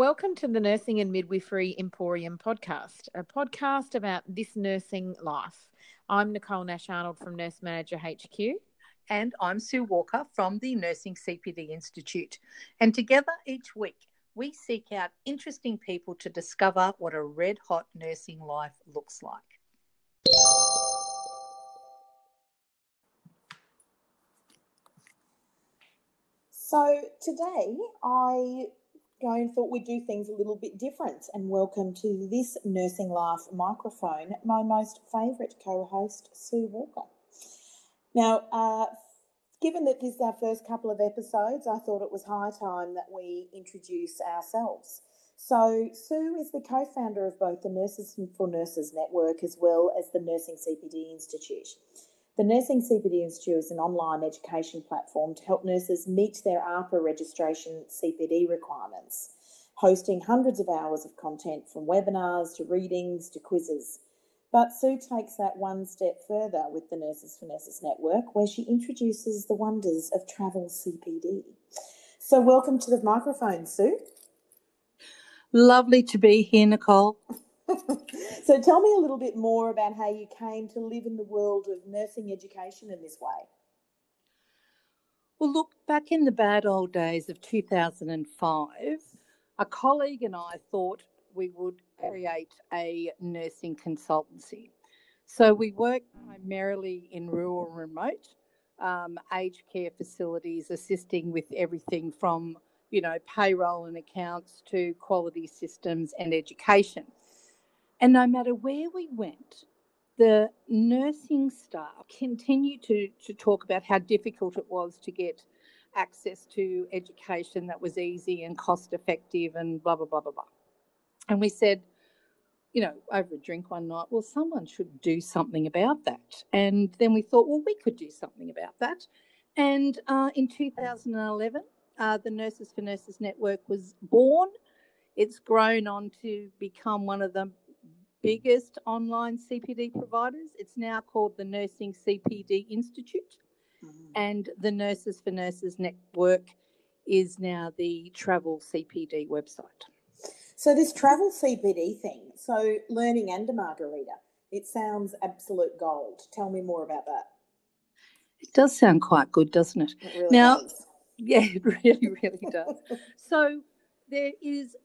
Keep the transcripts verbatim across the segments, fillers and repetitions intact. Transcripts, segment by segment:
Welcome to the Nursing and Midwifery Emporium podcast, a podcast about this nursing life. I'm Nicole Nash-Arnold from Nurse Manager H Q. And I'm Sue Walker from the Nursing C P D Institute. And together each week, we seek out interesting people to discover what a red-hot nursing life looks like. So today, I... Go and thought we'd do things a little bit different and welcome to this Nursing Life microphone, my most favourite co-host, Sue Walker. Now, uh, given that this is our first couple of episodes, I thought it was high time that we introduce ourselves. So Sue is the co-founder of both the Nurses for Nurses Network as well as the Nursing C P D Institute. The Nursing C P D Institute is an online education platform to help nurses meet their ARPA registration C P D requirements, hosting hundreds of hours of content from webinars to readings to quizzes. But Sue takes that one step further with the Nurses for Nurses Network, where she introduces the wonders of travel C P D. So welcome to the microphone, Sue. Lovely to be here, Nicole. So tell me a little bit more about how you came to live in the world of nursing education in this way. Well, look, back in the bad old days of two thousand five, a colleague and I thought we would create a nursing consultancy. So we work primarily in rural and remote um, aged care facilities, assisting with everything from, you know, payroll and accounts to quality systems and education. And no matter where we went, the nursing staff continued to, to talk about how difficult it was to get access to education that was easy and cost effective and blah, blah, blah, blah, blah. And we said, you know, over a drink one night, well, someone should do something about that. And then we thought, well, we could do something about that. And uh, in two thousand eleven, uh, the Nurses for Nurses Network was born. It's grown on to become one of the biggest online C P D providers. It's now called the Nursing C P D Institute, mm-hmm. and the Nurses for Nurses Network is now the Travel C P D website. So this Travel C P D thing, so learning and a margarita, it sounds absolute gold. Tell me more about that. It does sound quite good, doesn't it? It really now, does. Yeah, it really, really does. So there is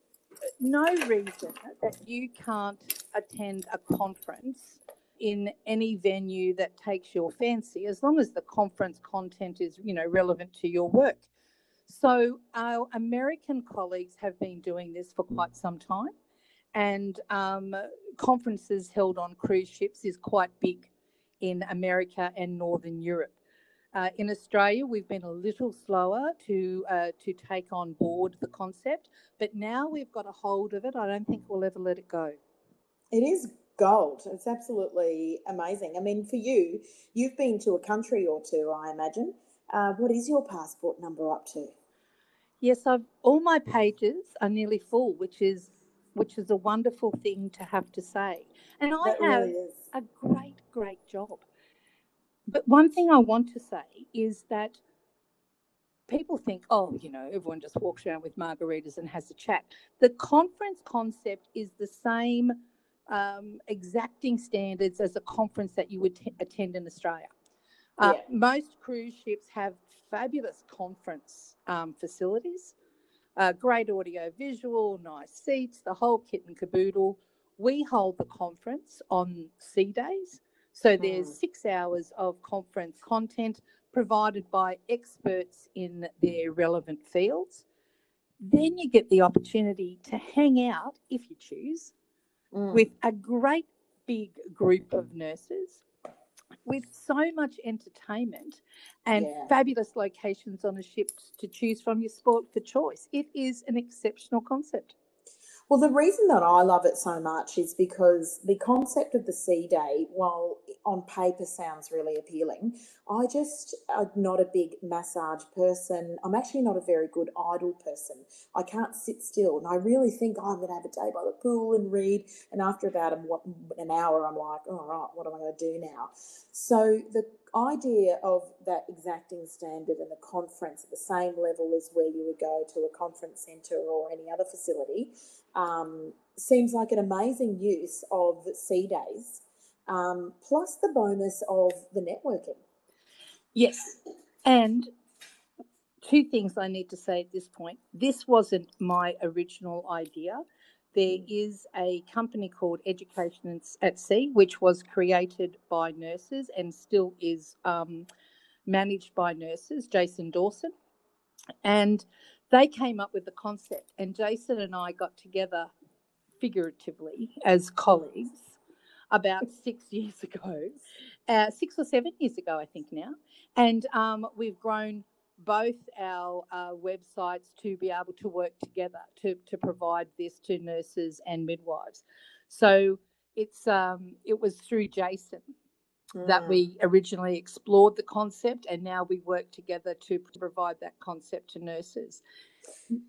no reason that you can't attend a conference in any venue that takes your fancy, as long as the conference content is, you know, relevant to your work. So our American colleagues have been doing this for quite some time, and um, conferences held on cruise ships is quite big in America and Northern Europe. Uh, in Australia, we've been a little slower to uh, to take on board the concept, but now we've got a hold of it. I don't think we'll ever let it go. It is gold. It's absolutely amazing. I mean, for you, you've been to a country or two, I imagine. Uh, what is your passport number up to? Yes, I've, all my pages are nearly full, which is which is a wonderful thing to have to say. And I that have really is. a great, great job. But one thing I want to say is that people think, oh, you know, everyone just walks around with margaritas and has a chat. The conference concept is the same um, exacting standards as a conference that you would t- attend in Australia. Uh, yeah. Most cruise ships have fabulous conference um, facilities, uh, great audio visual, nice seats, the whole kit and caboodle. We hold the conference on sea days. So there's six hours of conference content provided by experts in their relevant fields. Then you get the opportunity to hang out, if you choose, mm. with a great big group of nurses with so much entertainment and yeah. fabulous locations on a ship to choose from your sport for choice. It is an exceptional concept. Well, the reason that I love it so much is because the concept of the Sea Day, while on paper sounds really appealing, I just am not a big massage person. I'm actually not a very good idle person. I can't sit still, and I really think, oh, I'm going to have a day by the pool and read, and after about an hour I'm like, all right, what am I going to do now? So the idea of that exacting standard and the conference at the same level as where you would go to a conference centre or any other facility um, seems like an amazing use of C days, um, plus the bonus of the networking. Yes, and two things I need to say at this point. This wasn't my original idea. There is a company called Education at Sea, which was created by nurses and still is um, managed by nurses, Jason Dawson. And they came up with the concept, and Jason and I got together figuratively as colleagues about six years ago, uh, six or seven years ago, I think now. And um, we've grown both our uh, websites to be able to work together to, to provide this to nurses and midwives. So it's um, it was through Jason mm. that we originally explored the concept, and now we work together to provide that concept to nurses.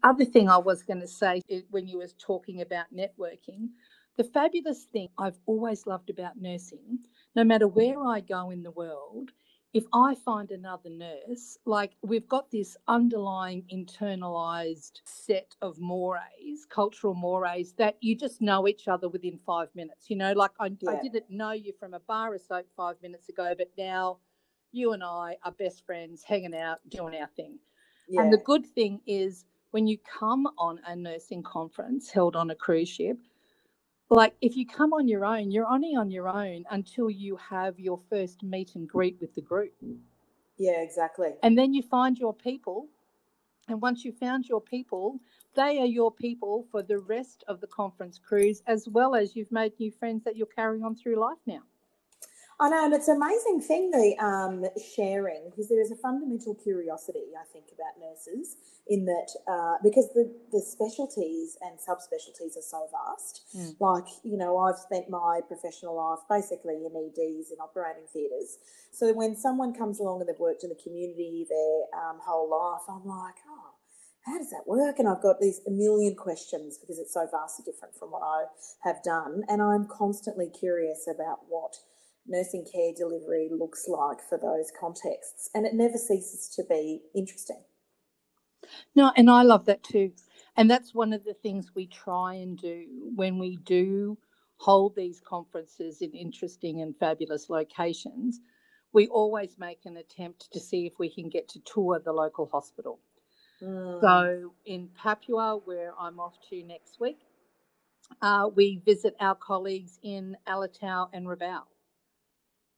Other thing I was going to say is, when you were talking about networking, the fabulous thing I've always loved about nursing, no matter where I go in the world, if I find another nurse, like we've got this underlying internalised set of mores, cultural mores, that you just know each other within five minutes. You know, like I, yeah. I didn't know you from a bar of soap five minutes ago, but now you and I are best friends, hanging out, doing our thing. Yeah. And the good thing is when you come on a nursing conference held on a cruise ship, like if you come on your own, you're only on your own until you have your first meet and greet with the group. Yeah, exactly. And then you find your people. And once you've found your people, they are your people for the rest of the conference cruise, as well as you've made new friends that you're carrying on through life now. I know, and it's an amazing thing, the um, sharing, because there is a fundamental curiosity, I think, about nurses in that uh, because the, the specialties and subspecialties are so vast. Mm. Like, you know, I've spent my professional life basically in E Ds, in operating theatres. So when someone comes along and they've worked in the community their um, whole life, I'm like, oh, how does that work? And I've got these a million questions because it's so vastly different from what I have done. And I'm constantly curious about what nursing care delivery looks like for those contexts, and it never ceases to be interesting. No, and I love that too. And that's one of the things we try and do when we do hold these conferences in interesting and fabulous locations. We always make an attempt to see if we can get to tour the local hospital. Mm. So in Papua, where I'm off to next week, uh, we visit our colleagues in Alatau and Rabaul.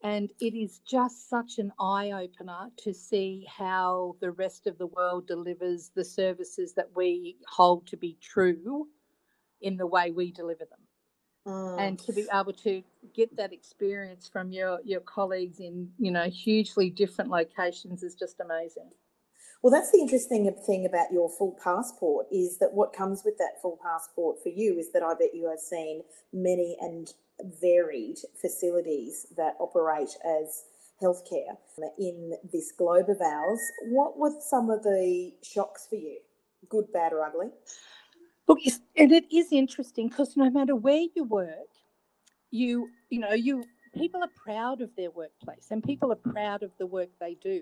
And it is just such an eye-opener to see how the rest of the world delivers the services that we hold to be true in the way we deliver them. Mm. And to be able to get that experience from your, your colleagues in, you know, hugely different locations is just amazing. Well, that's the interesting thing about your full passport is that what comes with that full passport for you is that I bet you have seen many and varied facilities that operate as healthcare in this globe of ours. What were some of the shocks for you, good, bad or ugly? Look, and it is interesting because no matter where you work, you you know, you people are proud of their workplace and people are proud of the work they do.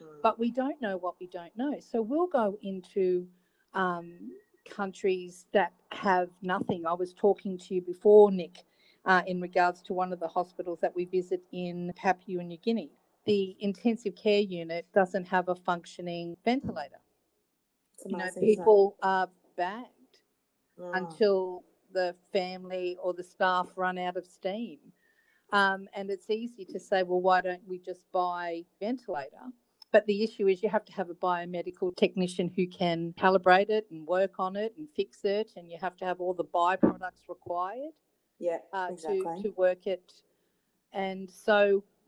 Mm. But we don't know what we don't know. So we'll go into um, countries that have nothing. I was talking to you before, Nick, Uh, in regards to one of the hospitals that we visit in Papua New Guinea. The intensive care unit doesn't have a functioning ventilator. You know, people are bagged oh. until the family or the staff run out of steam. Um, and it's easy to say, well, why don't we just buy a ventilator? But the issue is you have to have a biomedical technician who can calibrate it and work on it and fix it, and you have to have all the byproducts required. Yeah, uh, exactly. to, to work it. And so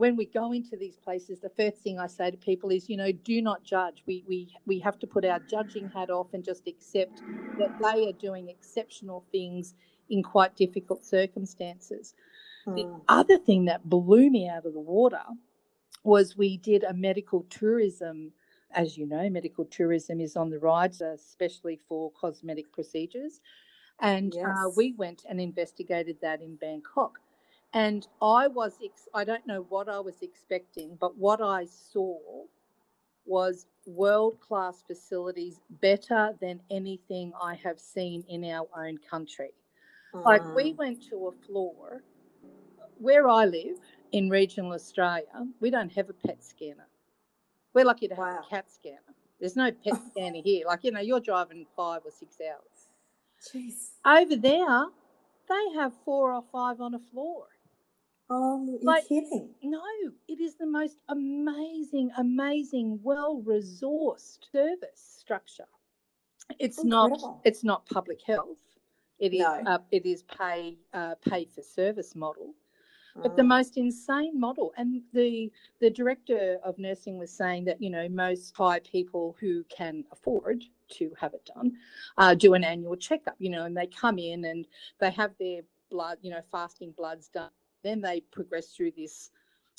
when we go into these places, the first thing I say to people is, you know, do not judge. We we we have to put our judging hat off and just accept that they are doing exceptional things in quite difficult circumstances. Mm. The other thing that blew me out of the water was we did a medical tourism. As you know, medical tourism is on the rise, especially for cosmetic procedures. And yes. uh, we went and investigated that in Bangkok. And I was, ex- I don't know what I was expecting, but what I saw was world-class facilities, better than anything I have seen in our own country. Mm. Like, we went to a floor, where I live in regional Australia, we don't have a P E T scanner. We're lucky to have wow. a C A T scanner. There's no P E T scanner here. Like, you know, you're driving five or six hours. Jeez. Over there, they have four or five on a floor. Oh, you're like, kidding. No, it is the most amazing, amazing, well-resourced service structure. It's Incredible. not it's not public health. It no. is uh, it is pay uh, pay for service model. But the most insane model, and the the director of nursing was saying that, you know, most high people who can afford to have it done uh, do an annual checkup, you know, and they come in and they have their blood, you know, fasting bloods done. Then they progress through this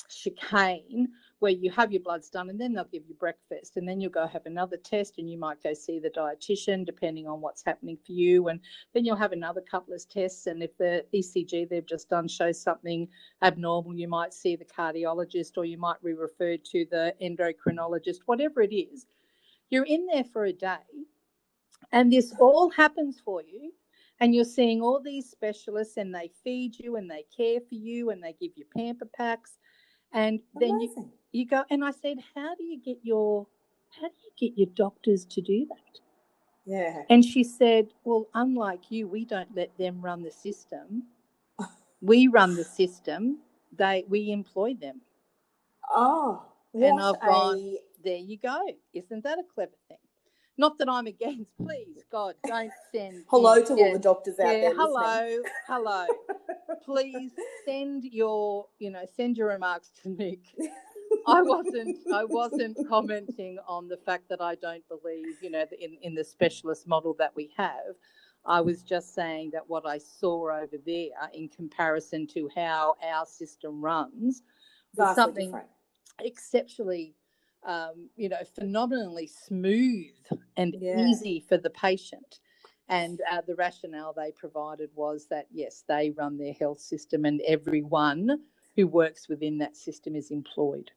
chicane where you have your bloods done and then they'll give you breakfast and then you'll go have another test and you might go see the dietitian depending on what's happening for you, and then you'll have another couple of tests, and if the E C G they've just done shows something abnormal, you might see the cardiologist or you might be referred to the endocrinologist, whatever it is. You're in there for a day and this all happens for you. And you're seeing all these specialists and they feed you and they care for you and they give you pamper packs. And then you, you go, and I said, how do you get your, how do you get your doctors to do that? Yeah. And she said, well, unlike you, we don't let them run the system. We run the system. They, we employ them. Oh, and I've gone, a... there you go. Isn't that a clever thing? Not that I'm against, please, God, don't send... hello in, to yeah, all the doctors out yeah, there hello, hello. Please send your, you know, send your remarks to Nick. I wasn't I wasn't commenting on the fact that I don't believe, you know, in, in the specialist model that we have. I was just saying that what I saw over there in comparison to how our system runs was something different. exceptionally... Um, you know, phenomenally smooth and yeah. easy for the patient. And uh, the rationale they provided was that, yes, they run their health system and everyone who works within that system is employed.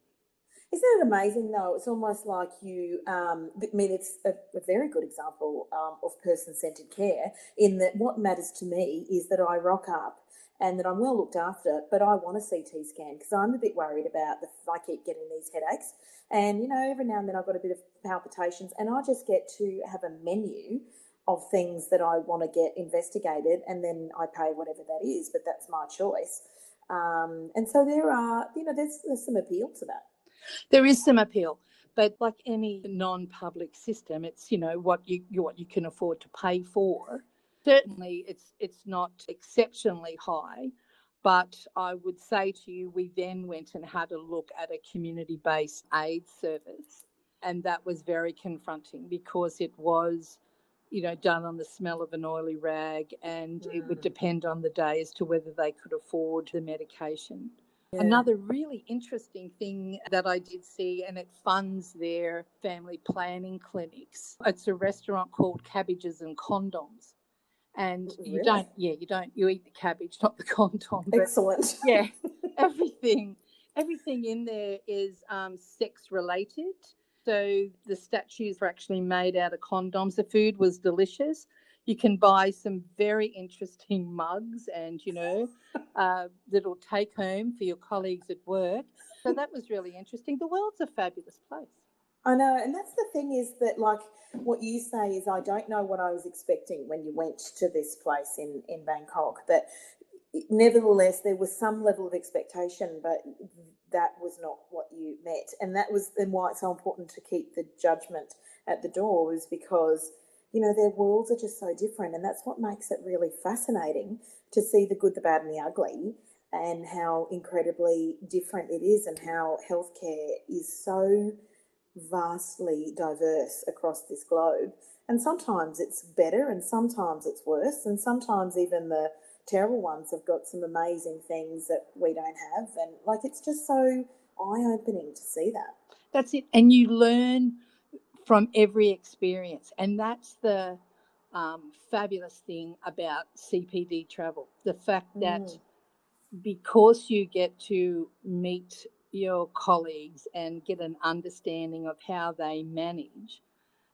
Isn't it amazing, though? It's almost like you, um, I mean, it's a, a very good example um, of person-centred care, in that what matters to me is that I rock up and that I'm well looked after, but I want a C T scan because I'm a bit worried about the, I keep getting these headaches. And, you know, every now and then I've got a bit of palpitations and I just get to have a menu of things that I want to get investigated, and then I pay whatever that is, but that's my choice. Um, and so there are, you know, there's, there's some appeal to that. There is some appeal, but like any non-public system, it's, you know, what you, what you can afford to pay for. Certainly, it's it's not exceptionally high, but I would say to you, we then went and had a look at a community-based aid service, and that was very confronting because it was, you know, done on the smell of an oily rag, and mm. it would depend on the day as to whether they could afford the medication. Yeah. Another really interesting thing that I did see, and it funds their family planning clinics, it's a restaurant called Cabbages and Condoms. And really? you don't, yeah, you don't, you eat the cabbage, not the condom. Excellent. Yeah, everything, everything in there is um, sex related. So the statues were actually made out of condoms. The food was delicious. You can buy some very interesting mugs and, you know, uh, little take home for your colleagues at work. So that was really interesting. The world's a fabulous place. I know, and that's the thing, is that, like, what you say is, I don't know what I was expecting when you went to this place in, in Bangkok, but nevertheless there was some level of expectation, but that was not what you met. And that was then why it's so important to keep the judgment at the door, is because, you know, their worlds are just so different, and that's what makes it really fascinating to see the good, the bad and the ugly, and how incredibly different it is, and how healthcare is so vastly diverse across this globe. And sometimes it's better and sometimes it's worse, and sometimes even the terrible ones have got some amazing things that we don't have. And, like, it's just so eye-opening to see that. That's it. And you learn from every experience, and that's the um, fabulous thing about C P D travel, the fact that mm. because you get to meet your colleagues and get an understanding of how they manage,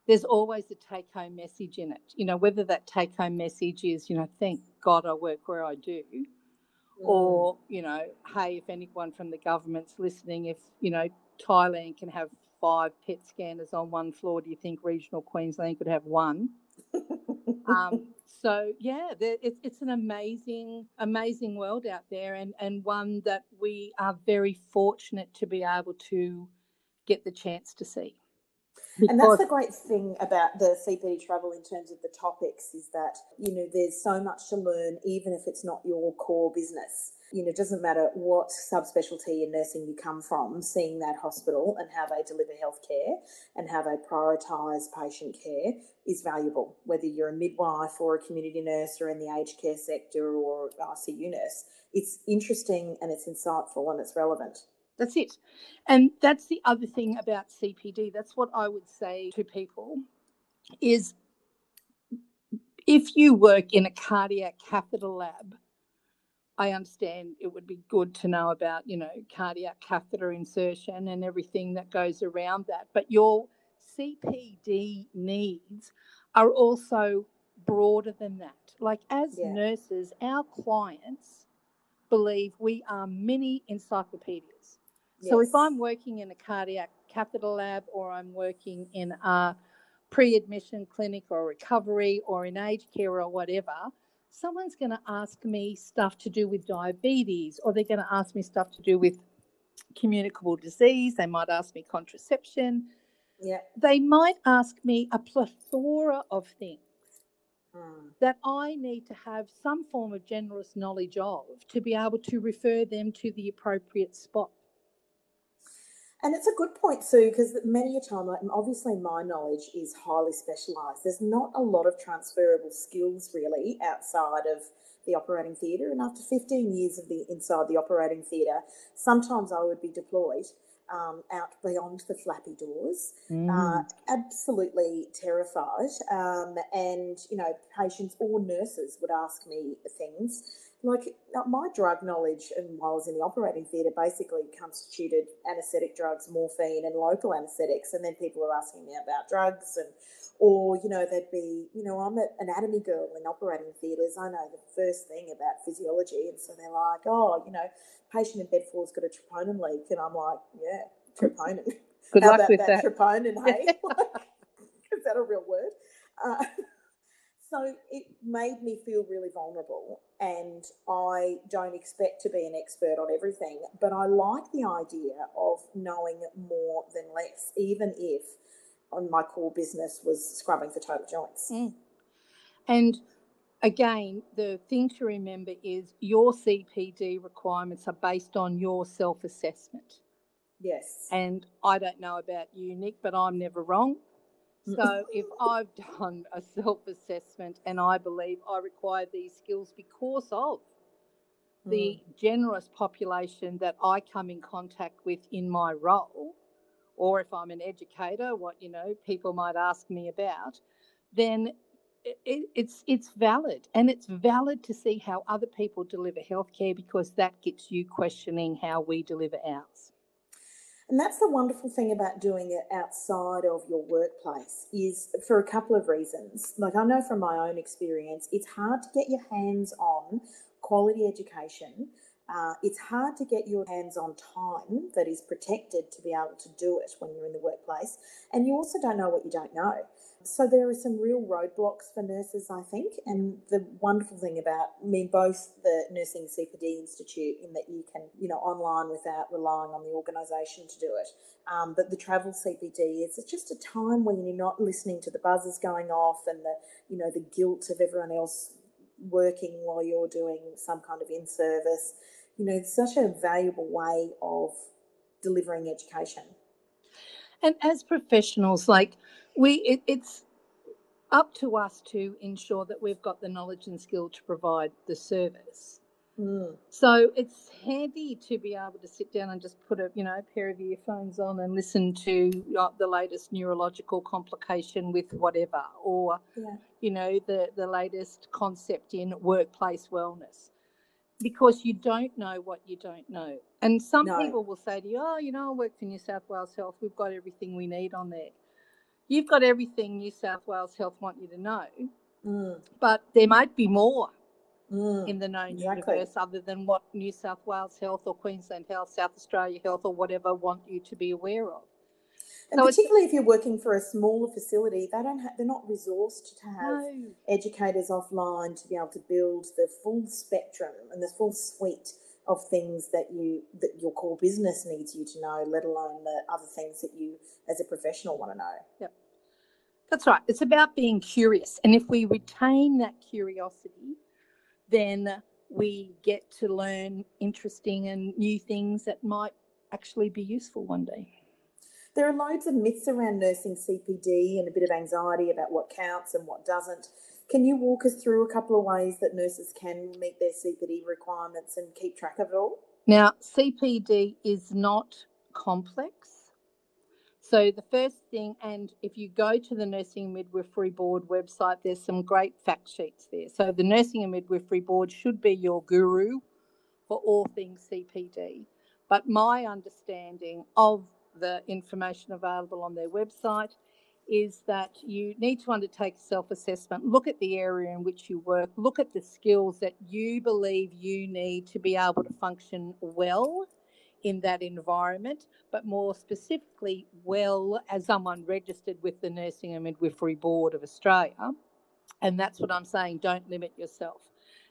there's always a take-home message in it. You know, whether that take-home message is, you know, thank God I work where I do, yeah. or, you know, hey, if anyone from the government's listening, if, you know, Thailand can have five P E T scanners on one floor, do you think regional Queensland could have one? um, so, yeah, there, it's, it's an amazing, amazing world out there, and, and one that we are very fortunate to be able to get the chance to see. Because and that's the great thing about the C P D travel in terms of the topics is that, you know, there's so much to learn, even if it's not your core business. You know, it doesn't matter what subspecialty in nursing you come from, seeing that hospital and how they deliver healthcare and how they prioritise patient care is valuable, whether you're a midwife or a community nurse or in the aged care sector or I C U nurse. It's interesting and it's insightful and it's relevant. That's it. And that's the other thing about C P D. That's what I would say to people is if you work in a cardiac catheter lab, I understand it would be good to know about, you know, cardiac catheter insertion and everything that goes around that. But your C P D needs are also broader than that. Like as yeah. nurses, our clients believe we are mini encyclopedias. Yes. So if I'm working in a cardiac catheter lab or I'm working in a pre-admission clinic or recovery or in aged care or whatever, someone's going to ask me stuff to do with diabetes, or they're going to ask me stuff to do with communicable disease. They might ask me contraception. Yeah. They might ask me a plethora of things mm. that I need to have some form of generalist knowledge of to be able to refer them to the appropriate spot. And it's a good point, Sue, because many a time, and obviously my knowledge is highly specialised. There's not a lot of transferable skills really outside of the operating theatre. And after fifteen years of the inside the operating theatre, sometimes I would be deployed um, out beyond the flappy doors, mm. uh, absolutely terrified. Um, and, you know, patients or nurses would ask me things. Like my drug knowledge, and while I was in the operating theatre, basically constituted anaesthetic drugs, morphine, and local anaesthetics. And then people were asking me about drugs, and or you know they'd be, you know, I'm an anatomy girl in operating theatres. I know the first thing about physiology, and so they're like, oh, you know, patient in bed four's got a troponin leak, and I'm like, yeah, troponin. Good luck with that. Troponin, hey, like, is that a real word? Uh, So it made me feel really vulnerable, and I don't expect to be an expert on everything, but I like the idea of knowing more than less, even if on my core business was scrubbing for total joints. Mm. And again, the thing to remember is your C P D requirements are based on your self-assessment. Yes. And I don't know about you, Nick, but I'm never wrong. So if I've done a self-assessment and I believe I require these skills because of mm. the generous population that I come in contact with in my role, or if I'm an educator, what, you know, people might ask me about, then it, it's it's valid. And it's valid to see how other people deliver healthcare, because that gets you questioning how we deliver ours. And that's the wonderful thing about doing it outside of your workplace, is for a couple of reasons. Like I know from my own experience, it's hard to get your hands on quality education. Uh, it's hard to get your hands on time that is protected to be able to do it when you're in the workplace. And you also don't know what you don't know. So there are some real roadblocks for nurses, I think. And the wonderful thing about, I mean, both the Nursing C P D Institute, in that you can, you know, online without relying on the organisation to do it. Um, but the travel C P D, is it's just a time when you're not listening to the buzzers going off and the, you know, the guilt of everyone else working while you're doing some kind of in-service. You know, it's such a valuable way of delivering education. And as professionals, like we, it, it's up to us to ensure that we've got the knowledge and skill to provide the service. Mm. So it's handy to be able to sit down and just put a, you know, a pair of earphones on and listen to the latest neurological complication with whatever, or, yeah. you know, the, the latest concept in workplace wellness. because you don't know what you don't know. And some no. people will say to you, oh, you know, I work for New South Wales Health. We've got everything we need on there. You've got everything New South Wales Health want you to know, mm. but there might be more mm. in the known exactly. universe other than what New South Wales Health or Queensland Health, South Australia Health or whatever want you to be aware of. And so particularly if you're working for a smaller facility, they don't have, they're not resourced to have no. educators offline to be able to build the full spectrum and the full suite of things that you that your core business needs you to know, let alone the other things that you as a professional want to know. Yep. That's right. It's about being curious. And if we retain that curiosity, then we get to learn interesting and new things that might actually be useful one day. There are loads of myths around nursing C P D and a bit of anxiety about what counts and what doesn't. Can you walk us through a couple of ways that nurses can meet their C P D requirements and keep track of it all? Now, C P D is not complex. So the first thing, and if you go to the Nursing and Midwifery Board website, there's some great fact sheets there. So the Nursing and Midwifery Board should be your guru for all things C P D. But my understanding of the information available on their website is that you need to undertake self-assessment, look at the area in which you work, look at the skills that you believe you need to be able to function well in that environment, but more specifically, well as someone registered with the Nursing and Midwifery Board of Australia. And that's what I'm saying, don't limit yourself,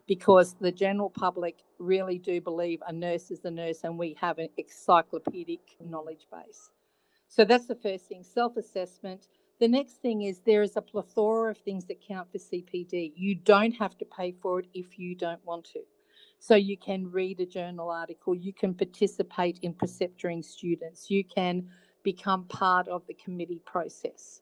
because the general public really do believe a nurse is the nurse and we have an encyclopedic knowledge base. So that's the first thing, self-assessment. The next thing is there is a plethora of things that count for C P D. You don't have to pay for it if you don't want to. So you can read a journal article, you can participate in preceptoring students, you can become part of the committee process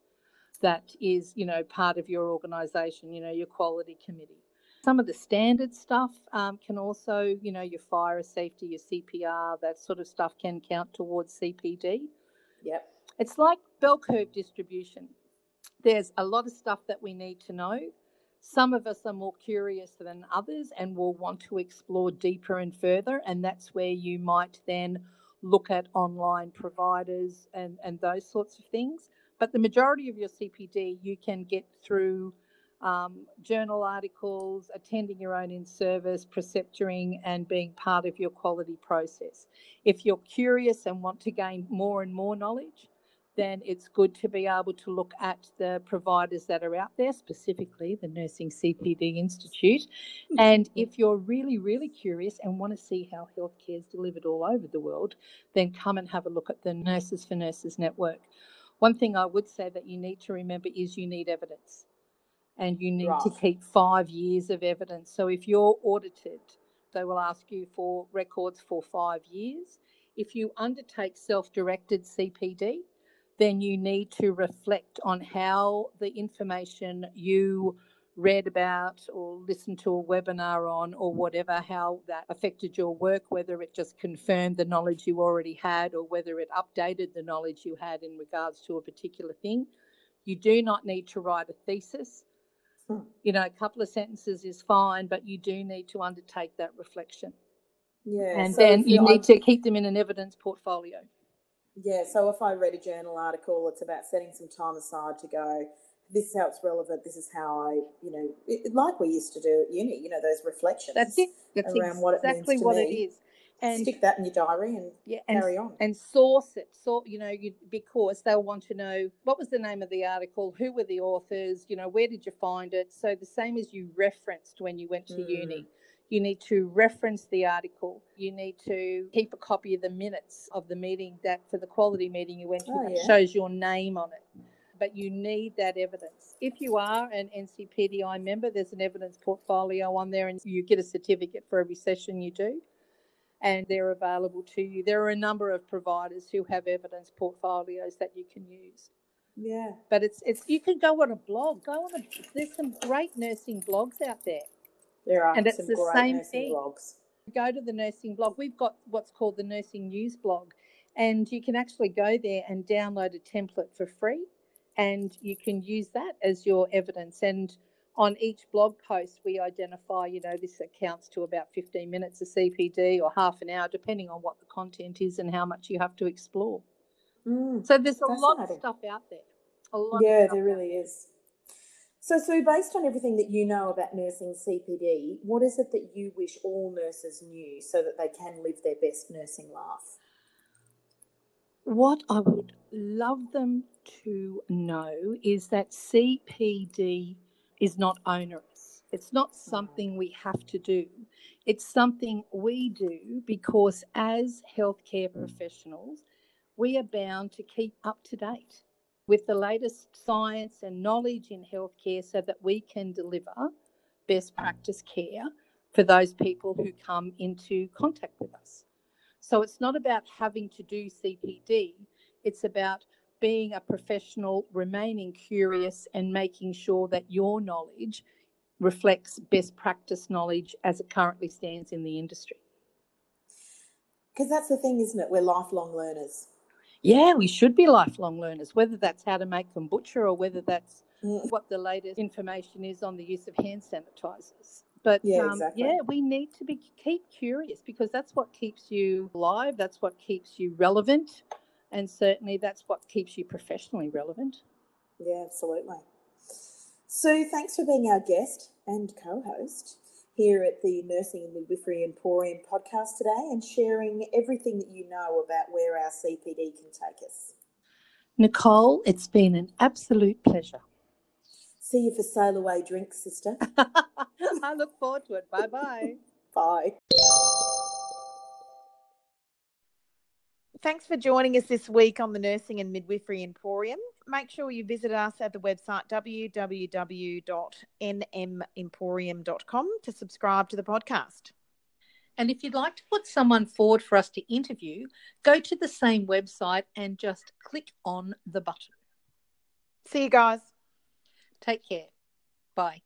that is, you know, part of your organisation, you know, your quality committee. Some of the standard stuff um, can also, you know, your fire safety, your C P R, that sort of stuff can count towards C P D. Yep. It's like bell curve distribution. There's a lot of stuff that we need to know. Some of us are more curious than others and will want to explore deeper and further, and that's where you might then look at online providers and, and those sorts of things. But the majority of your C P D you can get through Um, journal articles, attending your own in-service, preceptoring and being part of your quality process. If you're curious and want to gain more and more knowledge, then it's good to be able to look at the providers that are out there, specifically the Nursing C P D Institute. And if you're really, really curious and want to see how healthcare is delivered all over the world, then come and have a look at the Nurses for Nurses Network. One thing I would say that you need to remember is you need evidence. And you need right. to keep five years of evidence. So if you're audited, they will ask you for records for five years. If you undertake self-directed C P D, then you need to reflect on how the information you read about or listened to a webinar on or whatever, how that affected your work, whether it just confirmed the knowledge you already had or whether it updated the knowledge you had in regards to a particular thing. You do not need to write a thesis. You know, a couple of sentences is fine, but you do need to undertake that reflection. Yeah. And so then you need to keep them in an evidence portfolio. Yeah, so if I read a journal article, it's about setting some time aside to go, this is how it's relevant, this is how I, you know, it, like we used to do at uni, you know, those reflections. That's it. That's around what it means to me. Exactly what it is. And stick that in your diary and, yeah, and carry on. And source it, so, you know, you, because they'll want to know what was the name of the article, who were the authors, you know, where did you find it? So the same as you referenced when you went to mm. uni. You need to reference the article. You need to keep a copy of the minutes of the meeting that for the quality meeting you went to oh, yeah. shows your name on it. But you need that evidence. If you are an N C P D I member, there's an evidence portfolio on there and you get a certificate for every session you do. And they're available to you. There are a number of providers who have evidence portfolios that you can use. Yeah. But it's it's you can go on a blog. Go on. A, there's some great nursing blogs out there. There are, and it's some the great same nursing thing. Blogs. Go to the nursing blog. We've got what's called the Nursing News Blog, and you can actually go there and download a template for free, and you can use that as your evidence. And on each blog post, we identify, you know, this accounts to about fifteen minutes of C P D or half an hour, depending on what the content is and how much you have to explore. Mm, so there's a lot of stuff out there. A lot yeah, of there really there. is. So, Sue, based on everything that you know about nursing C P D, what is it that you wish all nurses knew so that they can live their best nursing life? What I would love them to know is that C P D is not onerous. It's not something we have to do. It's something we do because as healthcare professionals, we are bound to keep up to date with the latest science and knowledge in healthcare so that we can deliver best practice care for those people who come into contact with us. So it's not about having to do C P D, it's about being a professional, remaining curious and making sure that your knowledge reflects best practice knowledge as it currently stands in the industry. Because that's the thing, isn't it? We're lifelong learners. Yeah, we should be lifelong learners, whether that's how to make kombucha or whether that's mm. what the latest information is on the use of hand sanitizers. But yeah, um, exactly. yeah, we need to be keep curious because that's what keeps you alive, that's what keeps you relevant, and certainly that's what keeps you professionally relevant. Yeah, absolutely. Sue, thanks for being our guest and co-host here at the Nursing and Midwifery Emporium podcast today and sharing everything that you know about where our C P D can take us. Nicole, it's been an absolute pleasure. See you for sail away drinks, sister. I look forward to it. Bye-bye. Bye. Thanks for joining us this week on the Nursing and Midwifery Emporium. Make sure you visit us at the website w w w dot n m emporium dot com to subscribe to the podcast. And if you'd like to put someone forward for us to interview, go to the same website and just click on the button. See you guys. Take care. Bye.